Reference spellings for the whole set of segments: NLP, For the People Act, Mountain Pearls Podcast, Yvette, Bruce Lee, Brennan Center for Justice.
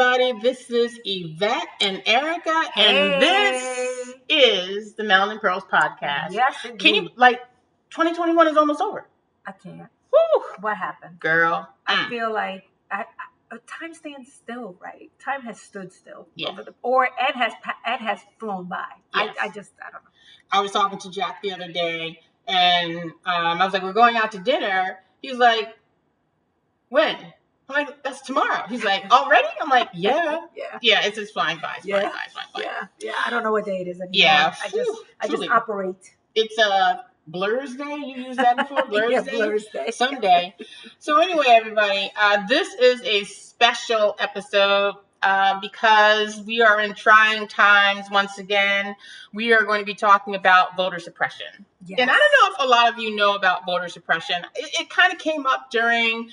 everybody. This is Yvette and Erica, and this is the Mountain Pearls Podcast. Yes, indeed. Can you, 2021 is almost over. I can't. Woo! What happened? Girl. I feel like time stands still, right? Time has stood still. Yes. It has flown by. Yes. I don't know. I was talking to Jack the other day, and I was like, we're going out to dinner. He was like, when? I'm like, that's tomorrow. He's like, already? I'm like, yeah. Yeah, it's just flying by. It's flying by. Yeah, I don't know what day it is anymore. Yeah. I just operate. It's a Blur's Day. You used that before? Blur's Day. Someday. So anyway, everybody, this is a special episode because we are in trying times once again. We are going to be talking about voter suppression. Yes. And I don't know if a lot of you know about voter suppression. It kind of came up during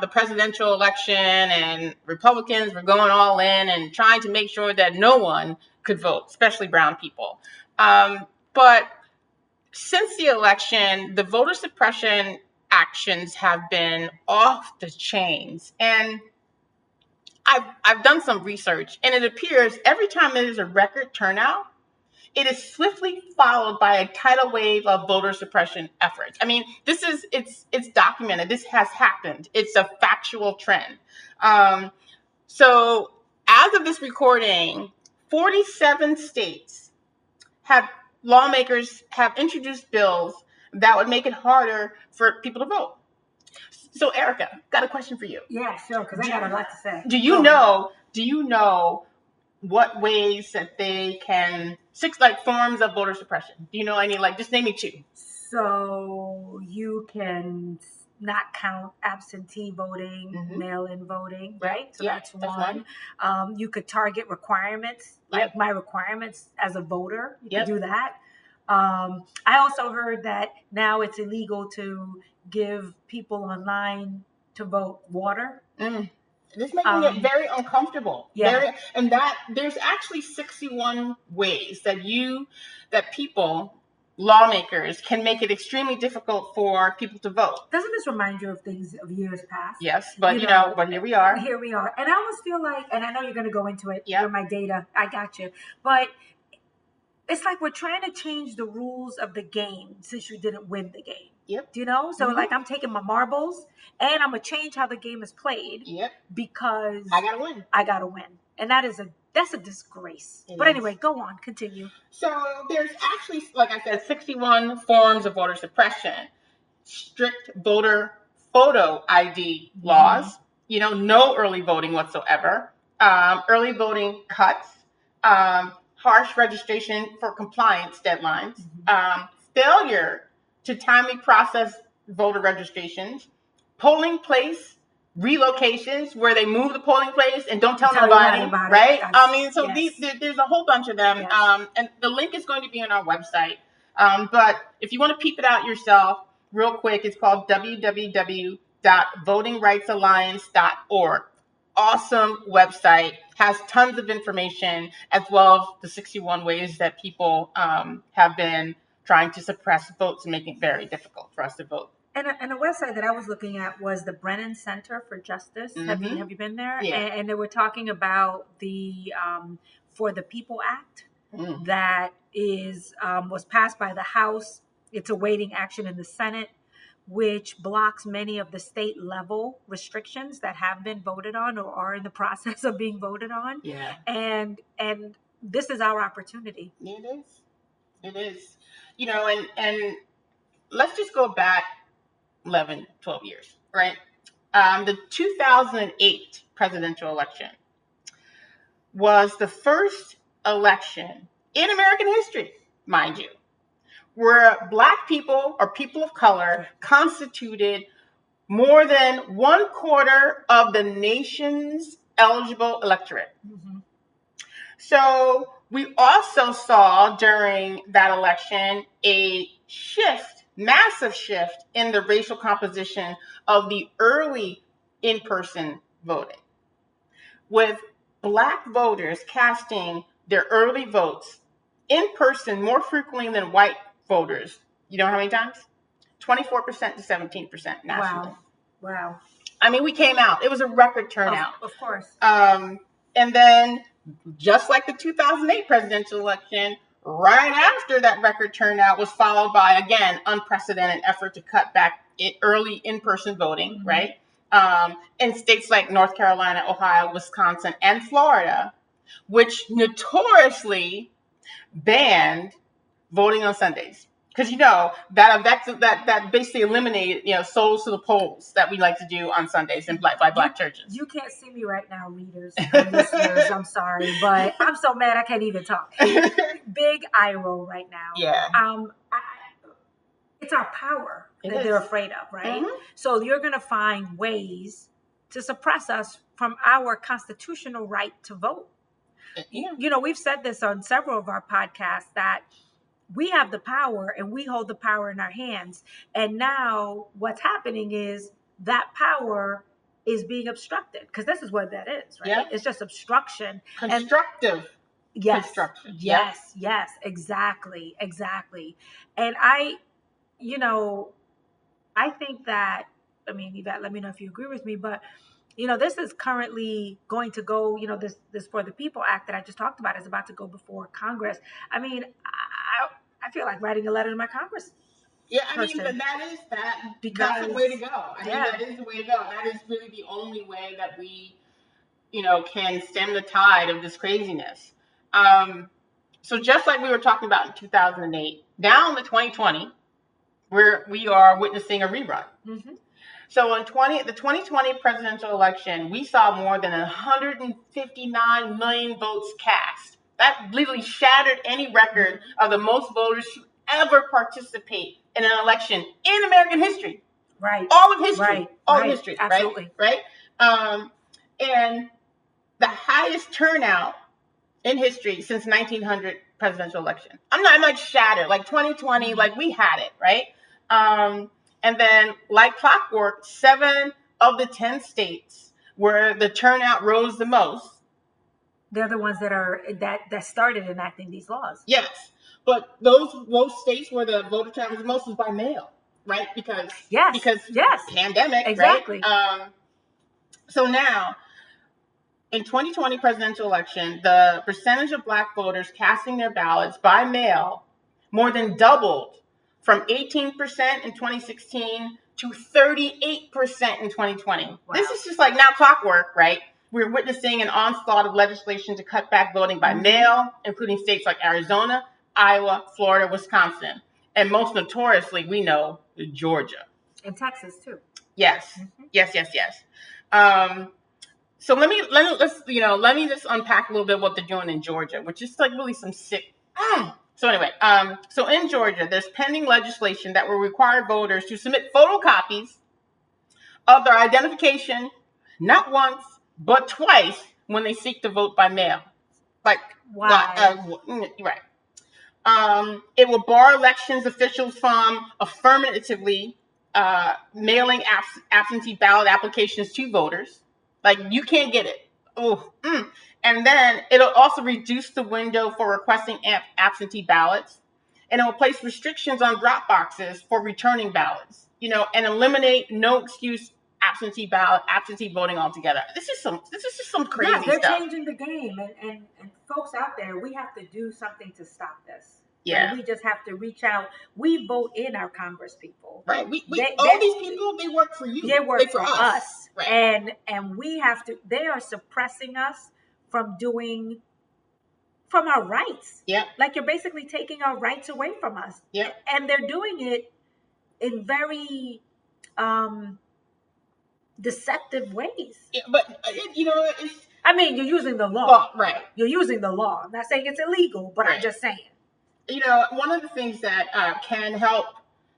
the presidential election, and Republicans were going all in and trying to make sure that no one could vote, especially brown people. But since the election, the voter suppression actions have been off the chains. And I've done some research, and it appears every time there is a record turnout, it is swiftly followed by a tidal wave of voter suppression efforts. I mean, it's documented. This has happened. It's a factual trend. So as of this recording, 47 states lawmakers have introduced bills that would make it harder for people to vote. So Erica, got a question for you. Yeah, sure, because I got a lot to say. Do you know what ways that they can forms of voter suppression? Do you know any? Just name me two. So you can not count absentee voting, mail-in voting, right? So that's one. You could target requirements, my requirements as a voter. You can do that. I also heard that now it's illegal to give people online to vote water. Mm. This making it very uncomfortable. Yeah. There's actually 61 ways that people, lawmakers, can make it extremely difficult for people to vote. Doesn't this remind you of things of years past? Yes, but but here we are. Here we are. And I almost feel like, and I know you're going to go into it for my data. I got you. But it's like we're trying to change the rules of the game since you didn't win the game. Yep. Do you know? So, I'm taking my marbles and I'm going to change how the game is played. Yep. Because I got to win. And that's a disgrace. Anyway, go on. Continue. So, there's actually, like I said, 61 forms of voter suppression. Strict voter photo ID laws. Mm-hmm. No early voting whatsoever. Early voting cuts. Harsh registration for compliance deadlines. Mm-hmm. Failure to timely process voter registrations, polling place relocations where they move the polling place and don't tell nobody, right? There's a whole bunch of them. Yes. And the link is going to be on our website. But if you want to peep it out yourself real quick, it's called www.votingrightsalliance.org. Awesome website, has tons of information, as well as the 61 ways that people have been trying to suppress votes and making it very difficult for us to vote. And a website that I was looking at was the Brennan Center for Justice. Mm-hmm. Have you been there? Yeah. And they were talking about the For the People Act that is was passed by the House. It's awaiting action in the Senate, which blocks many of the state level restrictions that have been voted on or are in the process of being voted on. Yeah. And this is our opportunity. It is. And let's just go back 11, 12 years, right? The 2008 presidential election was the first election in American history, mind you, where Black people or people of color constituted more than 1/4 of the nation's eligible electorate. Mm-hmm. So we also saw during that election a shift, massive shift in the racial composition of the early in-person voting, with Black voters casting their early votes in person more frequently than white voters. You know how many times? 24% to 17% nationally. Wow. I mean, we came out. It was a record turnout. Of course. And then just like the 2008 presidential election, right after that record turnout was followed by, again, unprecedented effort to cut back early in-person voting, mm-hmm. right? In states like North Carolina, Ohio, Wisconsin, and Florida, which notoriously banned voting on Sundays. Because, you know, that basically eliminated, you know, souls to the polls that we like to do on Sundays in black churches. You can't see me right now, leaders and listeners. I'm sorry, but I'm so mad I can't even talk. Big eye roll right now. Yeah. It's our power that they're afraid of, right? Mm-hmm. So you're going to find ways to suppress us from our constitutional right to vote. Yeah. You know, we've said this on several of our podcasts that we have the power and we hold the power in our hands. And now what's happening is that power is being obstructed, because this is what that is, right? Yep. It's just obstruction. Constructive. Yes. Construction. Yes. Yep. Yes. Exactly. Exactly. And I think that, I mean, Yvette, let me know if you agree with me, but you know, this is currently going to go, you know, this For the People Act that I just talked about is about to go before Congress. I mean, I feel like writing a letter to my Congress. Yeah, I mean, but that's the way to go. I think that is the way to go. That is really the only way that we, you know, can stem the tide of this craziness. So just like we were talking about in 2008, now in the 2020, we are witnessing a rerun. Mm-hmm. So in the 2020 presidential election, we saw more than 159 million votes cast. That literally shattered any record of the most voters to ever participate in an election in American history. Right. All of history. Right. All of history. Absolutely. Right. And the highest turnout in history since 1900 presidential election. I'm shattered. Like 2020, like we had it. Right. And then, like clockwork, 7 of the 10 states where the turnout rose the most. They're the ones that started enacting these laws. Yes, but those states where the voter turnout was the most was by mail, right? Because pandemic, exactly. Right? So now, in 2020 presidential election, the percentage of Black voters casting their ballots by mail more than doubled. From 18% in 2016 to 38% in 2020. Wow. This is just like now clockwork, right? We're witnessing an onslaught of legislation to cut back voting by mail, including states like Arizona, Iowa, Florida, Wisconsin, and most notoriously, we know, Georgia. And Texas, too. Yes. Mm-hmm. Yes. So let me just unpack a little bit what they're doing in Georgia, which is like really some sick... So anyway, so in Georgia, there's pending legislation that will require voters to submit photocopies of their identification, not once, but twice when they seek to vote by mail. Like, why? Right. It will bar elections officials from affirmatively mailing absentee ballot applications to voters. Like, you can't get it. Oh, And then it'll also reduce the window for requesting absentee ballots, and it will place restrictions on drop boxes for returning ballots, you know, and eliminate no excuse absentee voting altogether. This is just some crazy stuff. Yeah, they're changing the game, and folks out there, we have to do something to stop this. Yeah, and we just have to reach out. We vote in our Congress people, right? All these people, they work for you. They work for us, right. and we have to. They are suppressing us from our rights. Yeah, like you're basically taking our rights away from us. Yeah, and they're doing it in very deceptive ways. Yeah, but you know, you're using the law, right? You're using the law. I'm not saying it's illegal, but right. I'm just saying. You know, one of the things that can help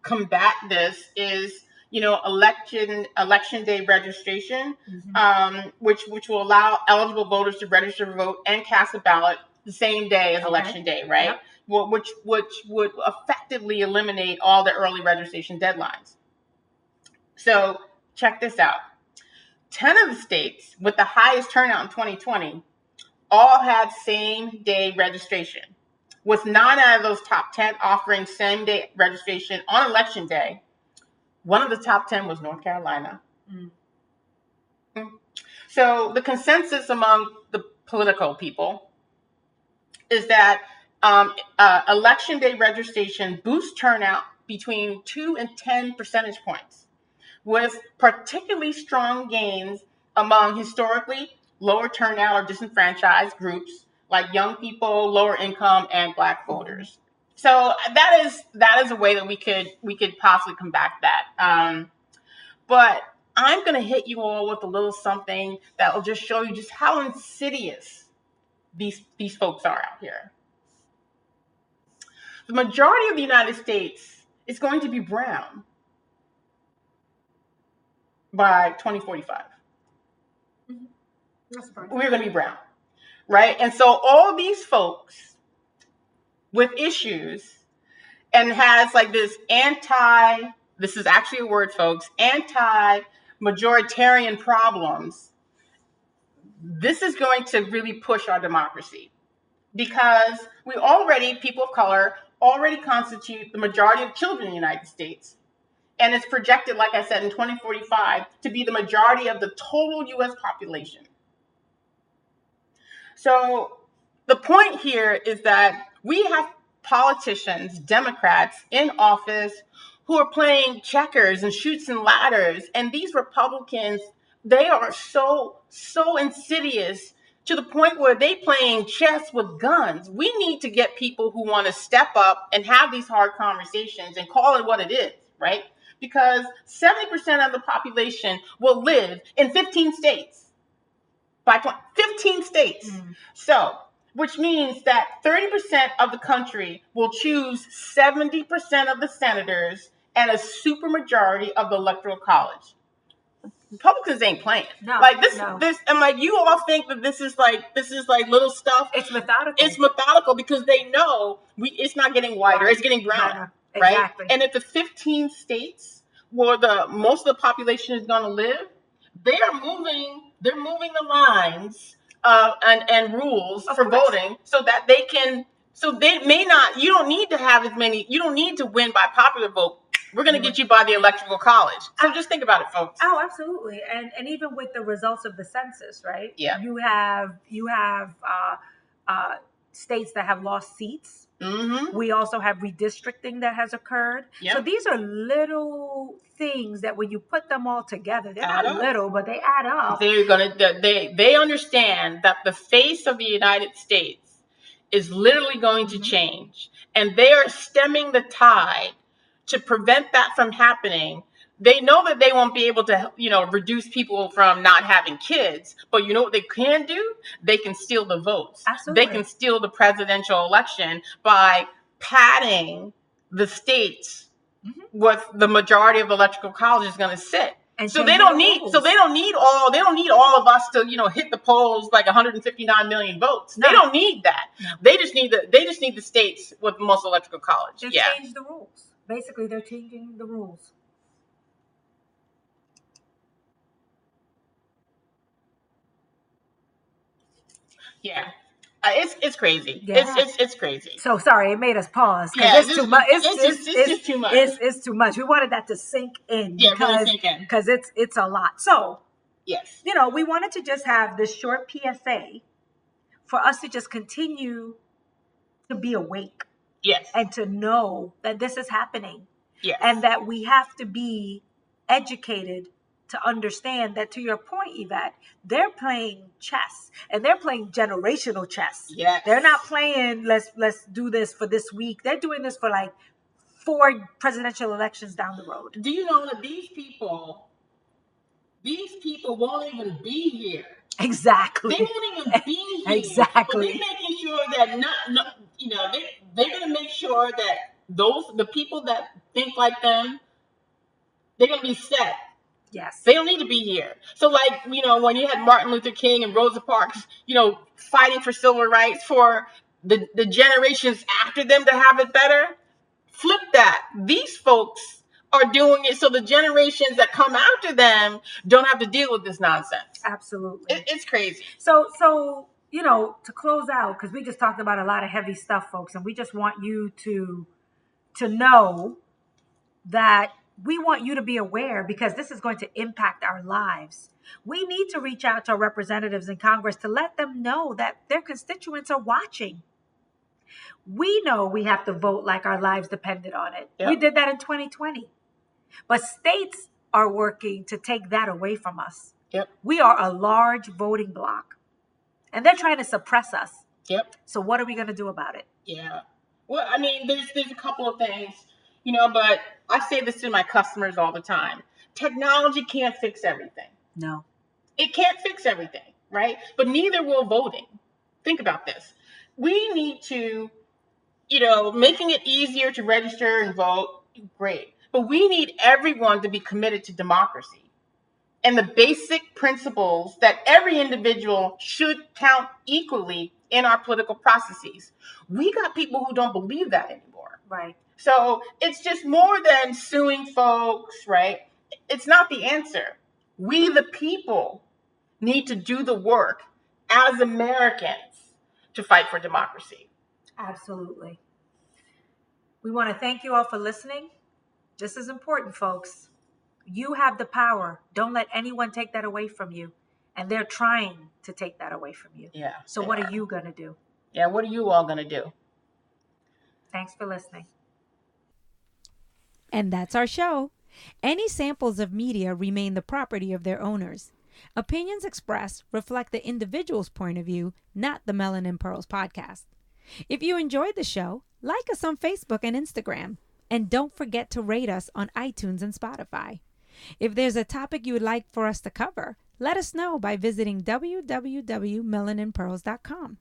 combat this is, you know, election day registration, mm-hmm. Which will allow eligible voters to register to vote and cast a ballot the same day as election day, right? Yep. Well, which would effectively eliminate all the early registration deadlines. So check this out. 10 of the states with the highest turnout in 2020 all had same day registration, with 9 out of those top 10 offering same-day registration on Election Day. One of the top 10 was North Carolina. Mm. So the consensus among the political people, is that election day registration boosts turnout between 2 and 10 percentage points, with particularly strong gains among historically lower turnout or disenfranchised groups like young people, lower income, and Black voters. So that is a way that we could possibly combat that. But I'm going to hit you all with a little something that will just show you just how insidious these folks are out here. The majority of the United States is going to be brown by 2045. Mm-hmm. That's fine. We're going to be brown, right? And so all these folks with issues and has like this this is actually a word, folks, anti-majoritarian problems. This is going to really push our democracy because people of color already constitute the majority of children in the United States. And it's projected, like I said, in 2045 to be the majority of the total U.S. population. So the point here is that we have politicians, Democrats in office, who are playing checkers and shoots and ladders. And these Republicans, they are so, so insidious to the point where they playing chess with guns. We need to get people who want to step up and have these hard conversations and call it what it is, right? Because 70% of the population will live in 15 states. By 15 states. Mm-hmm. So, which means that 30% of the country will choose 70% of the senators and a supermajority of the Electoral College. Republicans ain't playing. No. I'm like, you all think that this is like little stuff. It's methodical. It's methodical because they know it's not getting whiter, it's getting browner, no, right? Exactly. And if the 15 states where the most of the population is going to live, they are moving. They're moving the lines. And rules for voting so that they can, so they may not, you don't need to have as many, you don't need to win by popular vote. We're going to get you by the Electoral College. So just think about it, folks. Oh, absolutely. And even with the results of the census, right? Yeah. You have states that have lost seats. Mm-hmm. We also have redistricting that has occurred. Yep. So these are little things that when you put them all together, they're not little, but they add up. They understand that the face of the United States is literally going to change, and they are stemming the tide to prevent that from happening. They know that they won't be able to, reduce people from not having kids. But you know what they can do? They can steal the votes. Absolutely. They can steal the presidential election by padding the states with the majority of electoral college is going to sit. And so they don't need all of us to, hit the polls like 159 million votes. No. They don't need that. No. They just need the states with the most electoral college. They've changed the rules. Basically, they're changing the rules. Yeah, it's crazy. Yeah. It's crazy. So sorry, it made us pause. Yeah, it's too much. It's too much. It's too much. We wanted that to sink in. Yeah, really sink in because it's a lot. So yes, we wanted to just have this short PSA for us to just continue to be awake. Yes, and to know that this is happening. Yes, and that we have to be educated to understand that, to your point, Yvette, they're playing chess and they're playing generational chess. Yes. They're not playing, let's do this for this week. They're doing this for like 4 presidential elections down the road. Do you know that these people won't even be here? Exactly. They won't even be here. Exactly. But they're making sure that they're going to make sure that the people that think like them, they're going to be set. Yes. They don't need to be here. So like, when you had Martin Luther King and Rosa Parks, fighting for civil rights for the generations after them to have it better, flip that. These folks are doing it so the generations that come after them don't have to deal with this nonsense. Absolutely. It's crazy. So, to close out, because we just talked about a lot of heavy stuff, folks, and we just want you to know that we want you to be aware because this is going to impact our lives. We need to reach out to our representatives in Congress to let them know that their constituents are watching. We know we have to vote like our lives depended on it. Yep. We did that in 2020. But states are working to take that away from us. Yep. We are a large voting bloc, and they're trying to suppress us. Yep. So what are we going to do about it? Yeah. Well, I mean, there's a couple of things, you know, but I say this to my customers all the time. Technology can't fix everything. No. It can't fix everything, right? But neither will voting. Think about this. We need to, you know, making it easier to register and vote, great. But we need everyone to be committed to democracy and the basic principles that every individual should count equally in our political processes. We got people who don't believe that anymore. Right. So it's just more than suing folks, right? It's not the answer. We, the people, need to do the work as Americans to fight for democracy. Absolutely. We want to thank you all for listening. This is important, folks. You have the power. Don't let anyone take that away from you. And they're trying to take that away from you. Yeah. So what are you going to do? Yeah, what are you all going to do? Thanks for listening. And that's our show. Any samples of media remain the property of their owners. Opinions expressed reflect the individual's point of view, not the Melanin Pearls podcast. If you enjoyed the show, like us on Facebook and Instagram. And don't forget to rate us on iTunes and Spotify. If there's a topic you would like for us to cover, let us know by visiting www.melaninpearls.com.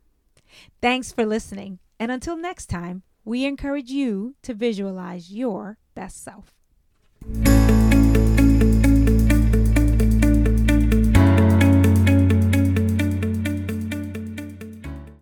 Thanks for listening. And until next time, we encourage you to visualize your best self.